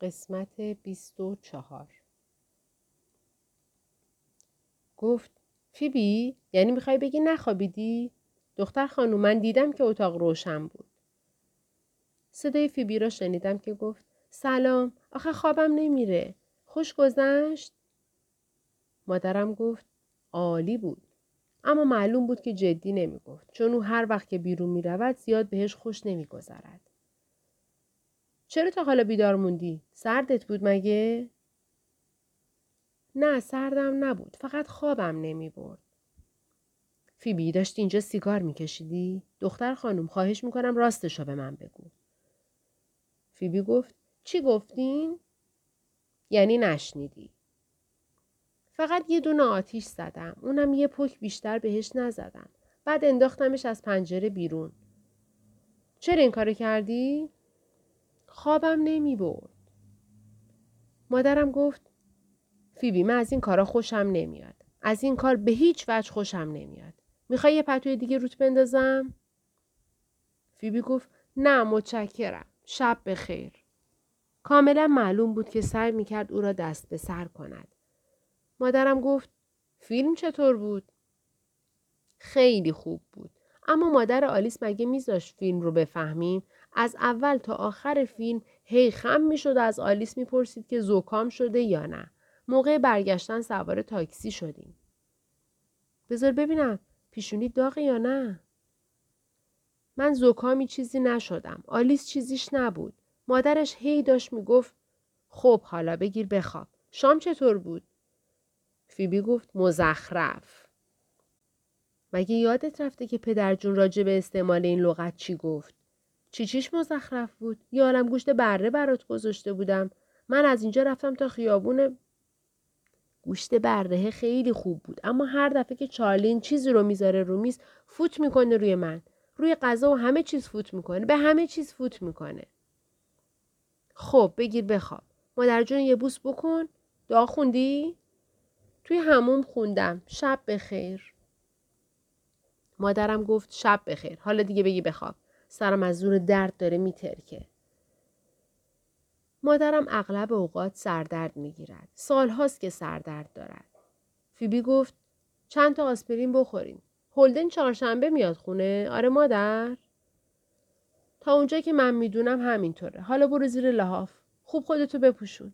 قسمت 24. گفت فیبی، یعنی میخوای بگی نخوابیدی؟ دختر خانوم، من دیدم که اتاق روشن بود. صدای فیبی را شنیدم که گفت سلام، آخه خوابم نمیره. خوش گذشت؟ مادرم گفت عالی بود. اما معلوم بود که جدی نمیگفت، چون او هر وقت که بیرون میرود زیاد بهش خوش نمیگذرد. چرا تا حالا بیدار موندی؟ سردت بود مگه؟ نه، سردم نبود، فقط خوابم نمی برد. فیبی، داشتی اینجا سیگار می کشیدی؟ دختر خانم، خواهش می کنم راستشو به من بگو. فیبی گفت چی گفتین؟ یعنی نشنیدی؟ فقط یه دونه آتیش زدم، اونم یه پک بیشتر بهش نزدم. بعد انداختمش از پنجره بیرون. چرا این کارو کردی؟ خوابم نمی برد. مادرم گفت فیبی، من از این کارا خوشم نمیاد. از این کار به هیچ وجه خوشم نمیاد. میخوای یه پتوی دیگه روت بندازم؟ فیبی گفت نه متشکرم. شب بخیر. کاملا معلوم بود که سعی میکرد او را دست به سر کند. مادرم گفت فیلم چطور بود؟ خیلی خوب بود. اما مادر آلیس مگه میذاشت فیلم رو بفهمیم؟ از اول تا آخر فیلم هی خم میشد و از آلیس میپرسید که زکام شده یا نه. موقع برگشتن سوار تاکسی شدیم. بذار ببینم پیشونی داغه یا نه؟ من زکامی چیزی نشدم. آلیس چیزیش نبود. مادرش هی داشت میگفت خب حالا بگیر بخواب. شام چطور بود؟ فیبی گفت مزخرف. مگه یادت رفته که پدر جون راجع به استعمال این لغت چی گفت؟ چیچیش مزخرف بود؟ یه عالم گوشت بره برات گذاشته بودم. من از اینجا رفتم تا خیابون. گوشت بره خیلی خوب بود، اما هر دفعه که چارلین چیزی رو میذاره رو میز فوت میکنه روی من، روی غذا و همه چیز فوت میکنه، به همه چیز فوت میکنه. خب بگیر بخواب. مادر جون یه بوس بکن. دعا خوندی؟ توی حموم خوندم. شب بخیر. مادرم گفت شب بخیر. حالا دیگه بگی بخواب. سرم از زور درد داره میترکه. مادرم اغلب اوقات سردرد میگیرد. سالهاست که سردرد دارد. فیبی گفت چند تا آسپرین بخوریم. هولدن چهارشنبه میاد خونه؟ آره مادر؟ تا اونجا که من میدونم همینطوره. حالا برو زیر لحاف. خوب خودتو بپوشون.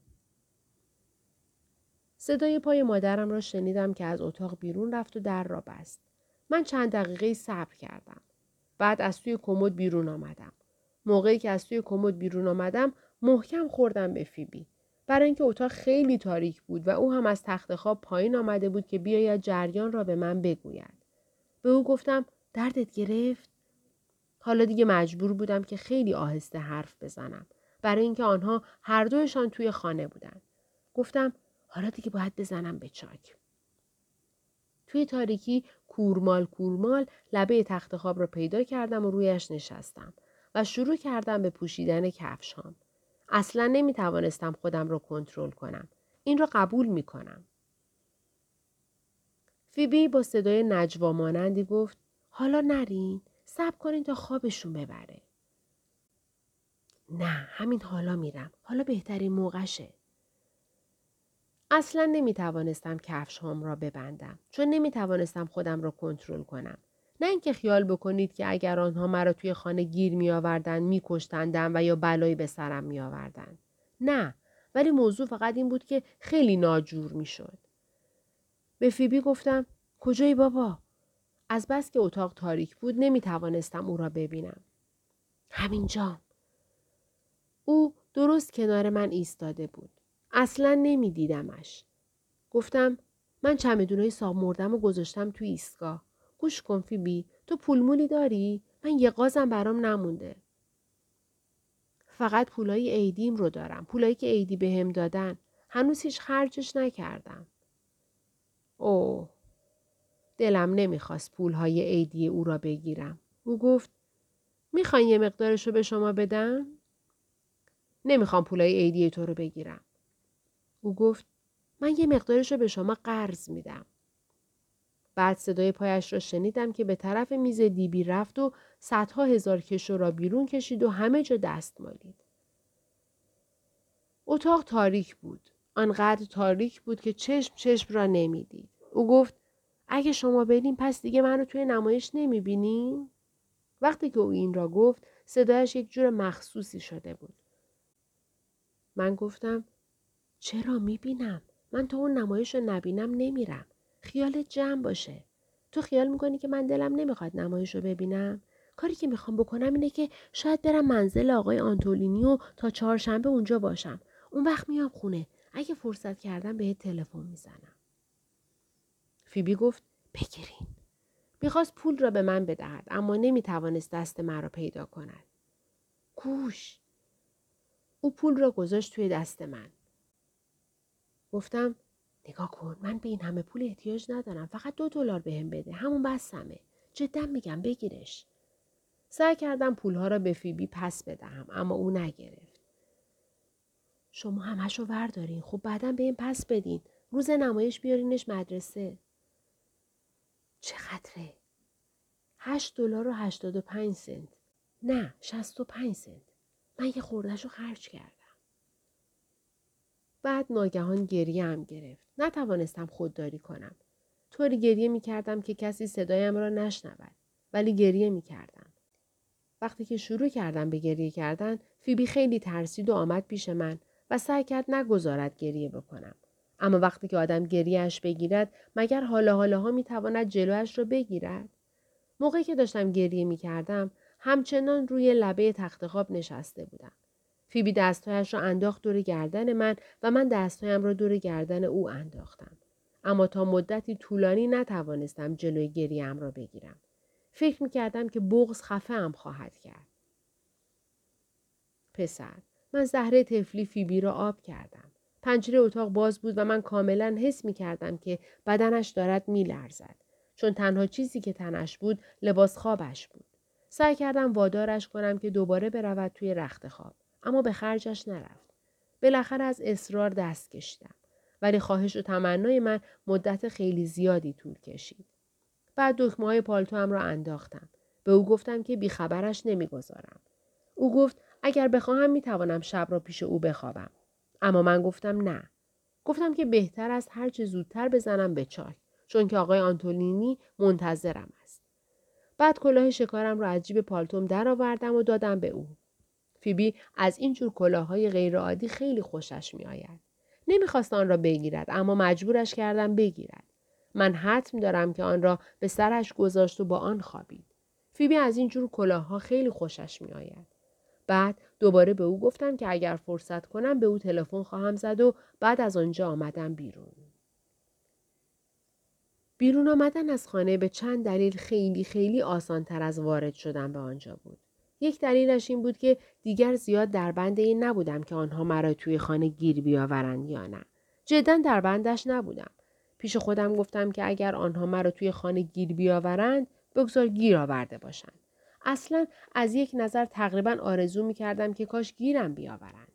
صدای پای مادرم را شنیدم که از اتاق بیرون رفت و در را بست. من چند دقیقه صبر کردم. بعد از توی کمد بیرون آمدم. موقعی که از توی کمد بیرون آمدم محکم خوردم به فیبی. برای اینکه اتاق خیلی تاریک بود و او هم از تخت خواب پایین آمده بود که بیاید جریان را به من بگوید. به او گفتم دردت گرفت؟ حالا دیگه مجبور بودم که خیلی آهسته حرف بزنم، برای اینکه آنها هر دویشان توی خانه بودند. گفتم حالا دیگه باید بزنم به چاک. توی تاریکی کورمال کورمال لبه تخت خواب را پیدا کردم و رویش نشستم و شروع کردم به پوشیدن کفشام. اصلا نمیتوانستم خودم را کنترل کنم. این را قبول میکنم. فیبی با صدای نجوا مانندی گفت حالا نرین، صبر کنین تا خوابشون ببره. نه، همین حالا میرم. حالا بهترین موقعشه. اصلا نمیتوانستم کفش هام را ببندم، چون نمیتوانستم خودم را کنترل کنم. نه اینکه خیال بکنید که اگر آنها مرا توی خانه گیر می آوردن می کشتندم و یا بلایی به سرم می آوردن. نه، ولی موضوع فقط این بود که خیلی ناجور می شد. به فیبی گفتم کجایی بابا؟ از بس که اتاق تاریک بود نمی توانستم او را ببینم. همینجا. او درست کنار من ایستاده بود. اصلا نمی دیدمش. گفتم من چمدونای ساب مردم و گذاشتم توی ایستگاه. گوش کن فیبی، تو پولمولی داری؟ من یه قازم برام نمونده. فقط پولای عیدیم رو دارم. پولایی که عیدی به هم دادن. هنوز هیچ خرجش نکردم. اوه. دلم نمیخواست پولهای عیدی او را بگیرم. او گفت میخواین یه مقدارش رو به شما بدم؟ نمیخوام پولای عیدی تو رو بگیرم. او گفت من یه مقدارش رو به شما قرض میدم. بعد صدای پایش را شنیدم که به طرف میز دیبی رفت و صدها هزار کشو را بیرون کشید و همه جا دست مالید. اتاق تاریک بود. آنقدر تاریک بود که چشم را نمیدید. او گفت اگه شما بریم پس دیگه من رو توی نمایش نمیبینیم؟ وقتی که او این را گفت صدایش یک جور مخصوصی شده بود. من گفتم چرا میبینم؟ من تا اون نمایش رو نبینم نمیرم. خیالت جمع باشه. تو خیال میکنی که من دلم نمیخواد نمایش رو ببینم؟ کاری که میخوام بکنم اینه که شاید برم منزل آقای آنتولینی و تا چهارشنبه اونجا باشم. اون وقت میام خونه. اگه فرصت کردم بهت تلفن میزنم. فیبی گفت بگیرین. میخواست پول را به من بدهد اما نمیتوانست دست من را پیدا کند. گوش. او پول را گذاشت توی دست من. گفتم نگاه کن، من به این همه پول احتیاج ندارم. فقط $2 بهم بده. همون بسمه. جدا میگم بگیرش. سعی کردم پولها را به فیبی پس بدهم اما او نگرفت. شما همشو وردارین. خب بعداً به این پس بدین. روز نمایش بیارینش مدرسه. چقدره؟ $8.85. نه 65 سنت. من یه خوردهشو خرج کردم. بعد ناگهان گریه هم گرفت. نتوانستم خودداری کنم. طوری گریه می کردم که کسی صدایم را نشنود. ولی گریه می کردم. وقتی که شروع کردم به گریه کردن، فیبی خیلی ترسید و آمد پیش من و سعی کرد نگذارد گریه بکنم. اما وقتی که آدم گریهش بگیرد، مگر حالا حالاها می تواند جلوش را بگیرد؟ موقعی که داشتم گریه می کردم، همچنان روی لبه تخت خواب نشسته بودم. فیبی دستهایش را انداخت دور گردن من و من دستهایم را دور گردن او انداختم. اما تا مدتی طولانی نتوانستم جلوی گریه‌ام را بگیرم. فکر می‌کردم که بغض خفه‌ام خواهد کرد. پسر، من زهره طفلی فیبی را آب کردم. پنجره اتاق باز بود و من کاملا حس می‌کردم که بدنش دارد می‌لرزد. چون تنها چیزی که تنش بود لباس خوابش بود. سعی کردم وادارش کنم که دوباره برود توی رخت خواب. اما به خرجش نرفت. بالاخره از اصرار دست کشیدم. ولی خواهش و تمنای من مدت خیلی زیادی طول کشید. بعد دکمه‌های پالتوام را انداختم. به او گفتم که بیخبرش نمیگذارم. او گفت اگر بخواهم میتوانم شب را پیش او بخوابم. اما من گفتم نه. گفتم که بهتر است هر چه زودتر بزنم به چاک، چون که آقای آنتولینی منتظرم است. بعد کلاه شکارم را از جیب پالتوم درآوردم و دادم به او. فیبی از این جور کلاهای غیرعادی خیلی خوشش میآید. نمیخواست آن را بگیرد اما مجبورش کردم بگیرد. من حتم دارم که آن را به سرش گذاشت و با آن خوابید. فیبی از این جور کلاها خیلی خوشش میآید. بعد دوباره به او گفتم که اگر فرصت کنم به او تلفن خواهم زد و بعد از آنجا آمدم بیرون. بیرون آمدن از خانه به چند دلیل خیلی آسان‌تر از وارد شدن به آنجا بود. یک دلیلش این بود که دیگر زیاد در بند این نبودم که آنها مرا توی خانه گیر بیاورند یا نه. جدا در بندش نبودم. پیش خودم گفتم که اگر آنها مرا توی خانه گیر بیاورند، بگذار گیر آورده باشند. اصلا از یک نظر تقریبا آرزو می‌کردم که کاش گیرم بیاورند.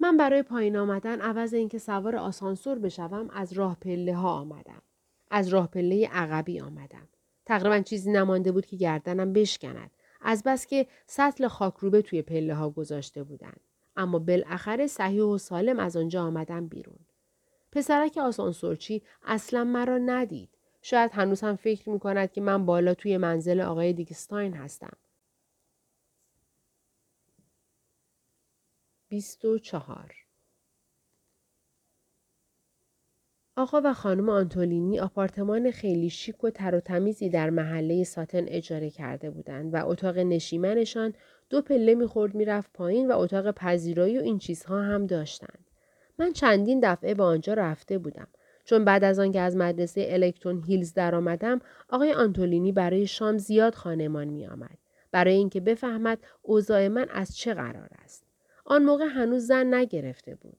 من برای پایین آمدن عوض اینکه سوار آسانسور بشوم، از راه پله‌ها آمدم. از راه پله عقبی آمدم. تقریبا چیزی نمانده بود که گردنم بشکند. از بس که سطل خاکروبه توی پله ها گذاشته بودند. اما بالاخره صحیح و سالم از آنجا آمدم بیرون. پسرک آسانسورچی اصلا مرا ندید. شاید هنوز هم فکر می‌کند که من بالا توی منزل آقای دیگستاین هستم. 24 آقا و خانم آنتولینی آپارتمان خیلی شیک و تر و تمیزی در محله ساتن اجاره کرده بودند و اتاق نشیمنشان 2 پله میخورد میرفت پایین و اتاق پذیرایی و این چیزها هم داشتند. من چندین دفعه به آنجا رفته بودم. چون بعد از آن که از مدرسه الکترون هیلز در آمدم، آقای آنتولینی برای شام زیاد خانمان می آمد. برای اینکه بفهمد اوضاع من از چه قرار است. آن موقع هنوز زن نگرفته بود.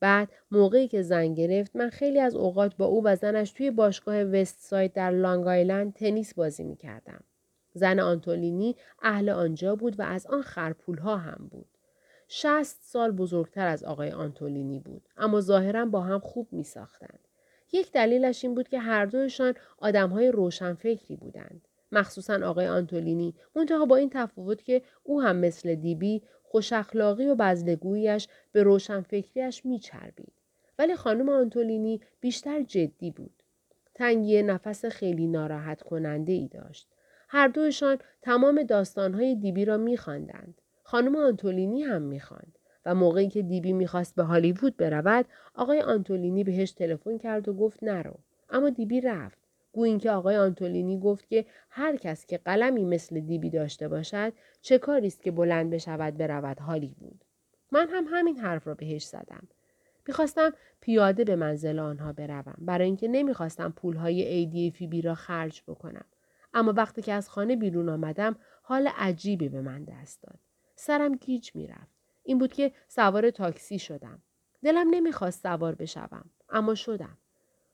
بعد موقعی که زن گرفت، من خیلی از اوقات با او و زنش توی باشگاه وست ساید در لانگ آیلند تنیس بازی می کردم. زن آنتولینی اهل آنجا بود و از آن خرپول ها هم بود. 60 سال بزرگتر از آقای آنتولینی بود اما ظاهراً با هم خوب می ساختند. یک دلیلش این بود که هر دویشان آدم های روشن فکری بودند. مخصوصاً آقای آنتولینی، منتها با این تفاوت که او هم مثل دیبی خوش اخلاقی و بزلگویش به روشنفکریش میچربید. ولی خانم آنتولینی بیشتر جدی بود. تنگی نفس خیلی ناراحت کننده ای داشت. هر دوشان تمام داستانهای دیبی را میخواندند. خانم آنتولینی هم میخواند و موقعی که دیبی میخواست به هالیوود برود، آقای آنتولینی بهش تلفن کرد و گفت نرو. اما دیبی رفت. گویی که آقای آنتولینی گفت که هر کس که قلمی مثل دیبی داشته باشد، چه کاری است که بلند بشود برود هالیوود. من هم همین حرف را بهش زدم. میخواستم پیاده به منزل آنها بروم، برای اینکه نمیخواستم پولهای ADFB را خرج بکنم. اما وقتی که از خانه بیرون آمدم، حال عجیبی به من دست داد. سرم گیج میرفت. این بود که سوار تاکسی شدم. دلم نمیخواست سوار بشوم، اما شدم.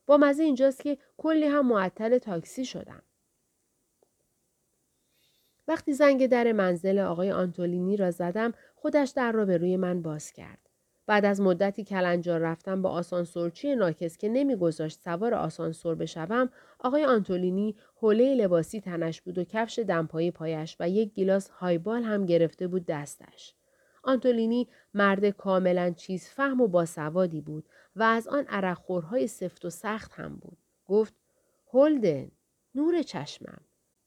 با مزه اینجاست که کلی هم معطل تاکسی شدم. وقتی زنگ در منزل آقای آنتولینی را زدم، خودش در را به روی من باز کرد. بعد از مدتی کلنجار رفتم با آسانسورچی ناکس که نمیگذاشت سوار آسانسور بشوم، آقای آنتولینی حوله لباسی تنش بود و کفش دمپایی پایش و یک گیلاس هایبال هم گرفته بود دستش. آنتولینی مرد کاملا چیزفهم و باسوادی بود و از آن عرقخورهای سفت و سخت هم بود. گفت هولدن، نور چشمم،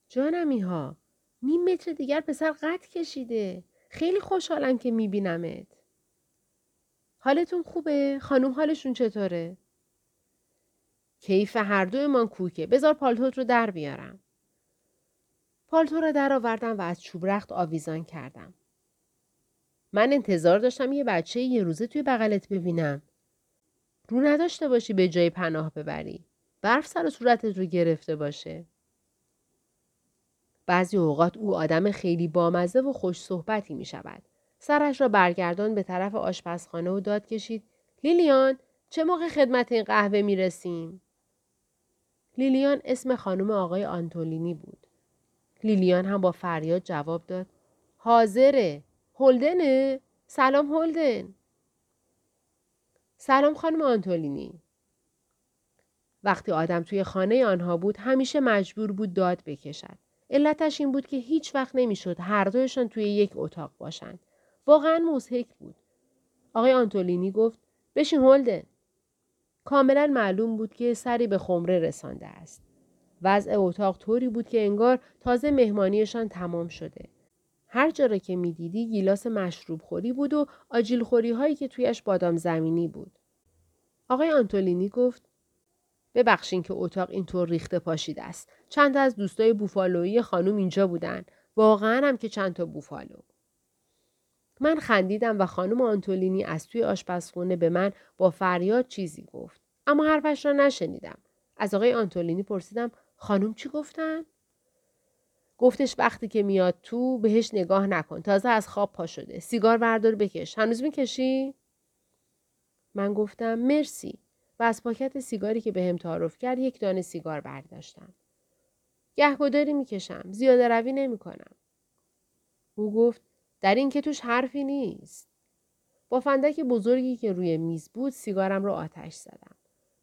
جانمی ها، نیم متر دیگر پسر قد کشیده. خیلی خوشحالم که میبینمت. حالتون خوبه؟ خانم حالشون چطوره؟ کیف هر دوی من کوکه. بذار پالتوت رو در بیارم. پالتو رو در آوردم و از چوبرخت آویزان کردم. من انتظار داشتم یه بچه یه روزه توی بغلت ببینم. رو نداشته باشی به جای پناه ببری. برف سر و صورتت رو گرفته باشه. بعضی اوقات او آدم خیلی بامزه و خوش صحبتی می شود. سرش را برگردان به طرف آشپزخانه و داد کشید. لیلیان، چه موقع خدمت این قهوه می رسیم؟ لیلیان اسم خانم آقای آنتولینی بود. لیلیان هم با فریاد جواب داد. حاضره. هولدنه؟ سلام هولدن. سلام خانم آنتولینی. وقتی آدم توی خانه آنها بود همیشه مجبور بود داد بکشد. علتش این بود که هیچ وقت نمیشد هر دویشان توی یک اتاق باشند. واقعا مضحک بود. آقای آنتولینی گفت بشین هولدن. کاملا معلوم بود که سری به خمره رسانده است. وضع اتاق طوری بود که انگار تازه مهمانیشان تمام شده. هر جا را که می دیدی گیلاس مشروب خوری بود و آجیل خوری هایی که تویش بادام زمینی بود. آقای آنتولینی گفت ببخشین که اتاق اینطور ریخته پاشیده است. چند تا از دوستای بوفالویی خانم اینجا بودن. واقعا هم که چند تا بوفالو. من خندیدم و خانم آنتولینی از توی آشپزخونه به من با فریاد چیزی گفت. اما حرفش را نشنیدم. از آقای آنتولینی پرسیدم خانم چی گفتن؟ گفتش وقتی که میاد تو بهش نگاه نکن. تازه از خواب پا شده. سیگار بردار بکش. هنوز میکشی؟ من گفتم مرسی و از پاکت سیگاری که بهم تعارف کرد یک دانه سیگار برداشتم. گهگداری میکشم. زیاده روی نمی کنم. او گفت در این که توش حرفی نیست. با فندک بزرگی که روی میز بود سیگارم رو آتش زدم.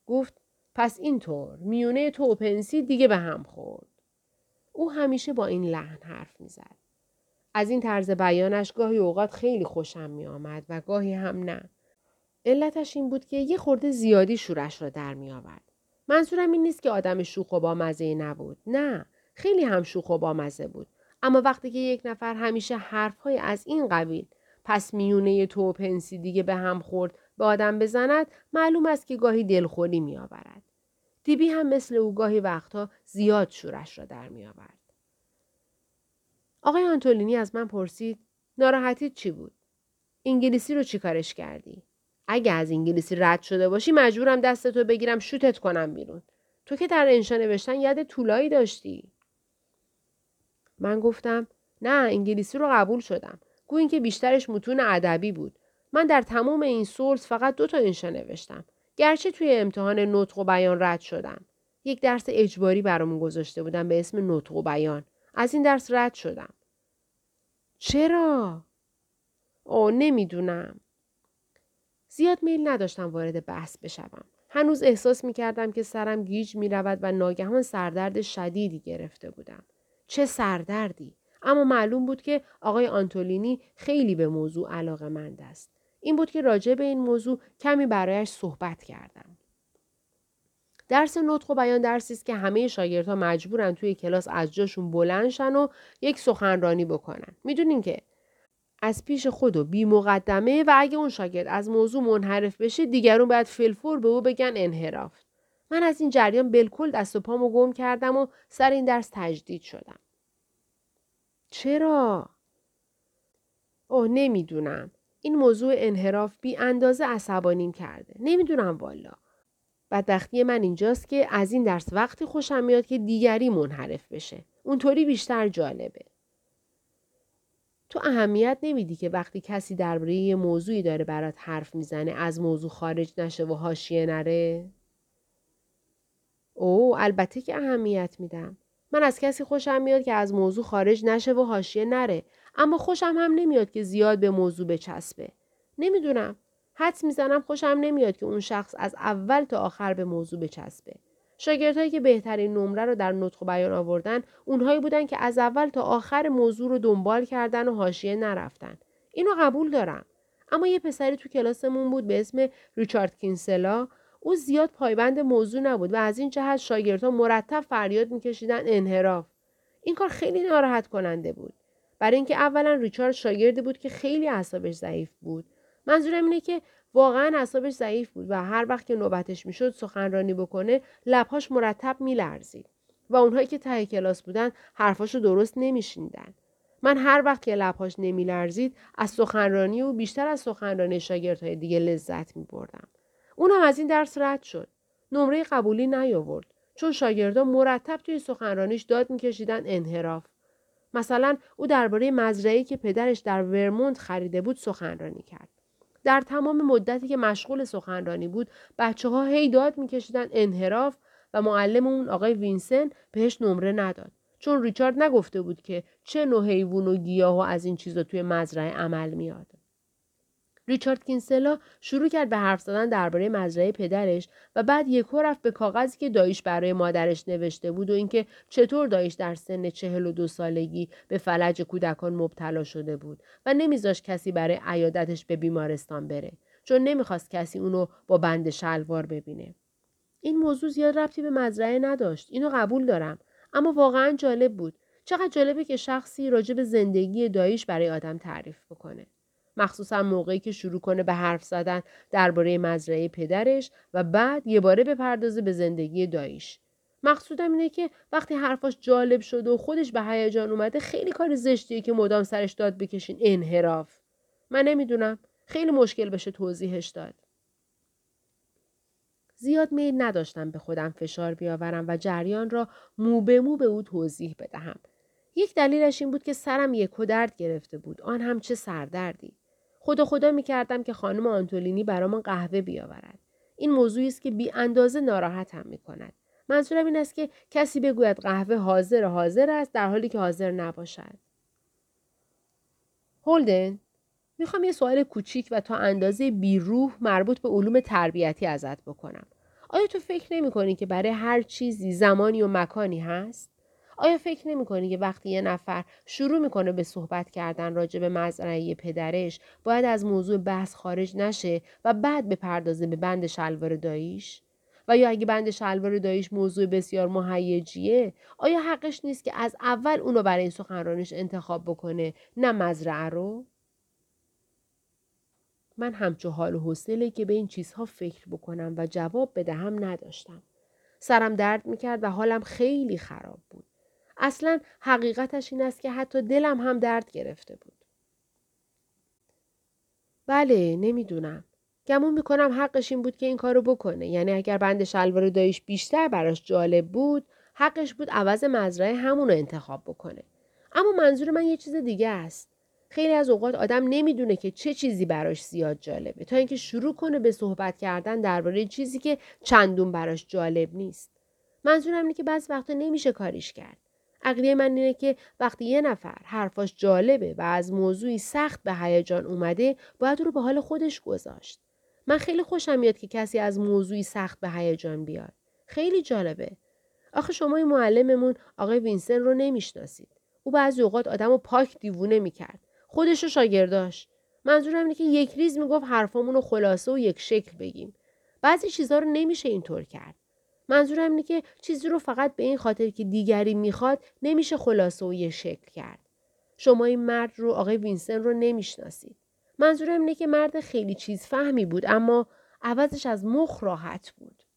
گفت پس اینطور میونه تو و پنسی دیگه به هم خورد. او همیشه با این لحن حرف میزد. از این طرز بیانش گاهی اوقات خیلی خوشم می آمد و گاهی هم نه. علتش این بود که یه خورده زیادی شورش را در می آورد. منظورم این نیست که آدم شوخ و بامزه نبود. نه، خیلی هم شوخ و بامزه بود. اما وقتی که یک نفر همیشه حرفهای از این قبیل پس میونه تو و پنسی دیگه به هم خورد به آدم بزند، معلوم است که گاهی دلخوری می آورد. دیبی هم مثل او گاهی وقتها زیاد شورش را در می آورد. آقای آنتولینی از من پرسید ناراحتیت چی بود؟ انگلیسی رو چی کارش کردی؟ اگه از انگلیسی رد شده باشی مجبورم دستتو بگیرم شوتت کنم بیرون. تو که در انشا نوشتن ید طولایی داشتی؟ من گفتم نه، انگلیسی رو قبول شدم. گویی که بیشترش متون ادبی بود. من در تمام این سورس فقط 2 تا انشا نوشتم. گرچه توی امتحان نطق و بیان رد شدم. یک درس اجباری برامون گذاشته بودم به اسم نطق و بیان. از این درس رد شدم. چرا؟ نمیدونم. زیاد میل نداشتم وارد بحث بشم. هنوز احساس میکردم که سرم گیج میرود و ناگهان سردرد شدیدی گرفته بودم. چه سردردی! اما معلوم بود که آقای آنتولینی خیلی به موضوع علاقه‌مند است. این بود که راجع به این موضوع کمی برایش صحبت کردم. درس نطق و بیان درسی است که همه شاگردها مجبورن توی کلاس از جاشون بلند شن و یک سخنرانی بکنن. میدونین که از پیش خود و بی مقدمه و اگه اون شاگرد از موضوع منحرف بشه دیگرون باید فلفور به او بگن انحراف. من از این جریان بالکل دست و پامو گم کردم و سر این درس تجدید شدم. چرا؟ نمیدونم. این موضوع انحراف بی اندازه عصبانیم کرده. نمیدونم والا. بدبختی من اینجاست که از این درس وقتی خوشم میاد که دیگری منحرف بشه. اونطوری بیشتر جالبه. تو اهمیت نمیدی که وقتی کسی درباره یه موضوعی داره برات حرف میزنه از موضوع خارج نشه و حاشیه نره؟ البته که اهمیت میدم. من از کسی خوشم میاد که از موضوع خارج نشه و حاشیه نره. اما خوشم هم نمیاد که زیاد به موضوع بچسبه. نمیدونم. حدس میزنم خوشم نمیاد که اون شخص از اول تا آخر به موضوع بچسبه. شاگردهایی که بهترین نمره رو در نطق و بیان آوردن، اونهایی بودن که از اول تا آخر موضوع رو دنبال کردن و حاشیه نرفتن. اینو قبول دارم. اما یه پسری تو کلاسمون بود به اسم ریچارد کینسلا، او زیاد پایبند موضوع نبود و از این جهت شاگردها مرتب فریاد می‌کشیدن انحراف. این کار خیلی ناراحت کننده بود. برای اینکه اولا ریچارد شاگردی بود که خیلی اعصابش ضعیف بود. منظورم اینه که واقعاً اعصابش ضعیف بود و هر وقت که نوبتش میشد سخنرانی بکنه لبهاش مرتب میلرزید و اونهایی که ته کلاس بودن حرفاشو درست نمیشنیدن. من هر وقت که لبهاش نمیلرزید از سخنرانی او بیشتر از سخنرانی شاگردهای دیگه لذت میبردم. اونم از این درس رد شد. نمره قبولی نیاورد چون شاگردا مرتب توی سخنرانیش داد میکشیدن انحراف. مثلا او درباره مزرعه‌ای که پدرش در ورمونت خریده بود سخنرانی کرد. در تمام مدتی که مشغول سخنرانی بود بچه‌ها هی داد می‌کشیدن انحراف و معلم اون آقای وینسن بهش نمره نداد چون ریچارد نگفته بود که چه نوع حیوان و گیاه و از این چیزا توی مزرعه عمل میاد. ریچارد کینسلا شروع کرد به حرف زدن درباره مزرعه پدرش و بعد یکو رفت به کاغذی که دایش برای مادرش نوشته بود و اینکه چطور دایش در سن 42 سالگی به فلج کودکان مبتلا شده بود و نمیذاشت کسی برای عیادتش به بیمارستان بره چون نمیخواست کسی اونو با بند شلوار ببینه. این موضوع زیاد ربطی به مزرعه نداشت. اینو قبول دارم. اما واقعا جالب بود. چقدر جالبه که شخصی راجع به زندگی دایش برای آدم تعریف بکنه. مخصوصا موقعی که شروع کنه به حرف زدن درباره مزرعه پدرش و بعد یه باره بپردازه به زندگی داییش. مقصودم اینه که وقتی حرفاش جالب شد و خودش به هیجان اومده خیلی کار زشتیه که مدام سرش داد بکشین انحراف. من نمیدونم. خیلی مشکل بشه توضیحش داد. زیاد میل نداشتم به خودم فشار بیاورم و جریان را مو به مو به او توضیح بدهم. یک دلیلش این بود که سرم یکو درد گرفته بود. آن هم چه سردردی. خدا میکردم که خانم آنتولینی برام قهوه بیاورد. این موضوعی است که بی اندازه ناراحتم میکند. منظورم این است که کسی بگوید قهوه حاضر است در حالی که حاضر نباشد. هولدن، میخوام یه سوال کوچیک و تا اندازه بی روح مربوط به علوم تربیتی ازت بکنم. آیا تو فکر نمی‌کنی که برای هر چیزی زمانی و مکانی هست؟ آیا فکر نمی‌کنی که وقتی یه نفر شروع می‌کنه به صحبت کردن راجع به مزرعه پدرش باید از موضوع بحث خارج نشه و بعد بپردازه به بند شلوار داییش؟ و یا اگه بند شلوار داییش موضوع بسیار مهیجیه، آیا حقش نیست که از اول اونو برای سخنرانیش انتخاب بکنه نه مزرعه رو؟ من همچو حال و حوصله‌ای که به این چیزها فکر بکنم و جواب بدهم نداشتم. سرم درد می‌کرد و حالم خیلی خراب بود. اصلا حقیقتش این است که حتی دلم هم درد گرفته بود. بله، نمیدونم. گمون میکنم حقش این بود که این کارو بکنه. یعنی اگر بند شلوار داییش بیشتر براش جالب بود، حقش بود عوض مزرعه همونو انتخاب بکنه. اما منظور من یه چیز دیگه است. خیلی از اوقات آدم نمیدونه که چه چیزی براش زیاد جالبه تا اینکه شروع کنه به صحبت کردن درباره چیزی که چندون براش جالب نیست. منظورم اینه که بعضی وقتا نمیشه کاریش کرد. عقیده من اینه که وقتی یه نفر حرفاش جالبه و از موضوعی سخت به هیجان اومده باید او رو به حال خودش گذاشت. من خیلی خوشم میاد که کسی از موضوعی سخت به هیجان بیاد. خیلی جالبه. آخه شما این معلممون آقای وینسن رو نمیشناسید. او بعضی اوقات آدمو پاک دیوونه میکرد. خودش و شاگرداش. منظورم اینه که یک ریز میگفت حرفامونو خلاصه و یک شکل بگیم. بعضی چیزا رو نمیشه اینطور کرد. منظورم اینه که چیزی رو فقط به این خاطر که دیگری میخواد نمیشه خلاصه و یک شکل کرد. شما این مرد رو، آقای وینسن رو نمیشناسید. منظورم اینه که مرد خیلی چیز فهمی بود، اما عوضش از مخ راحت بود.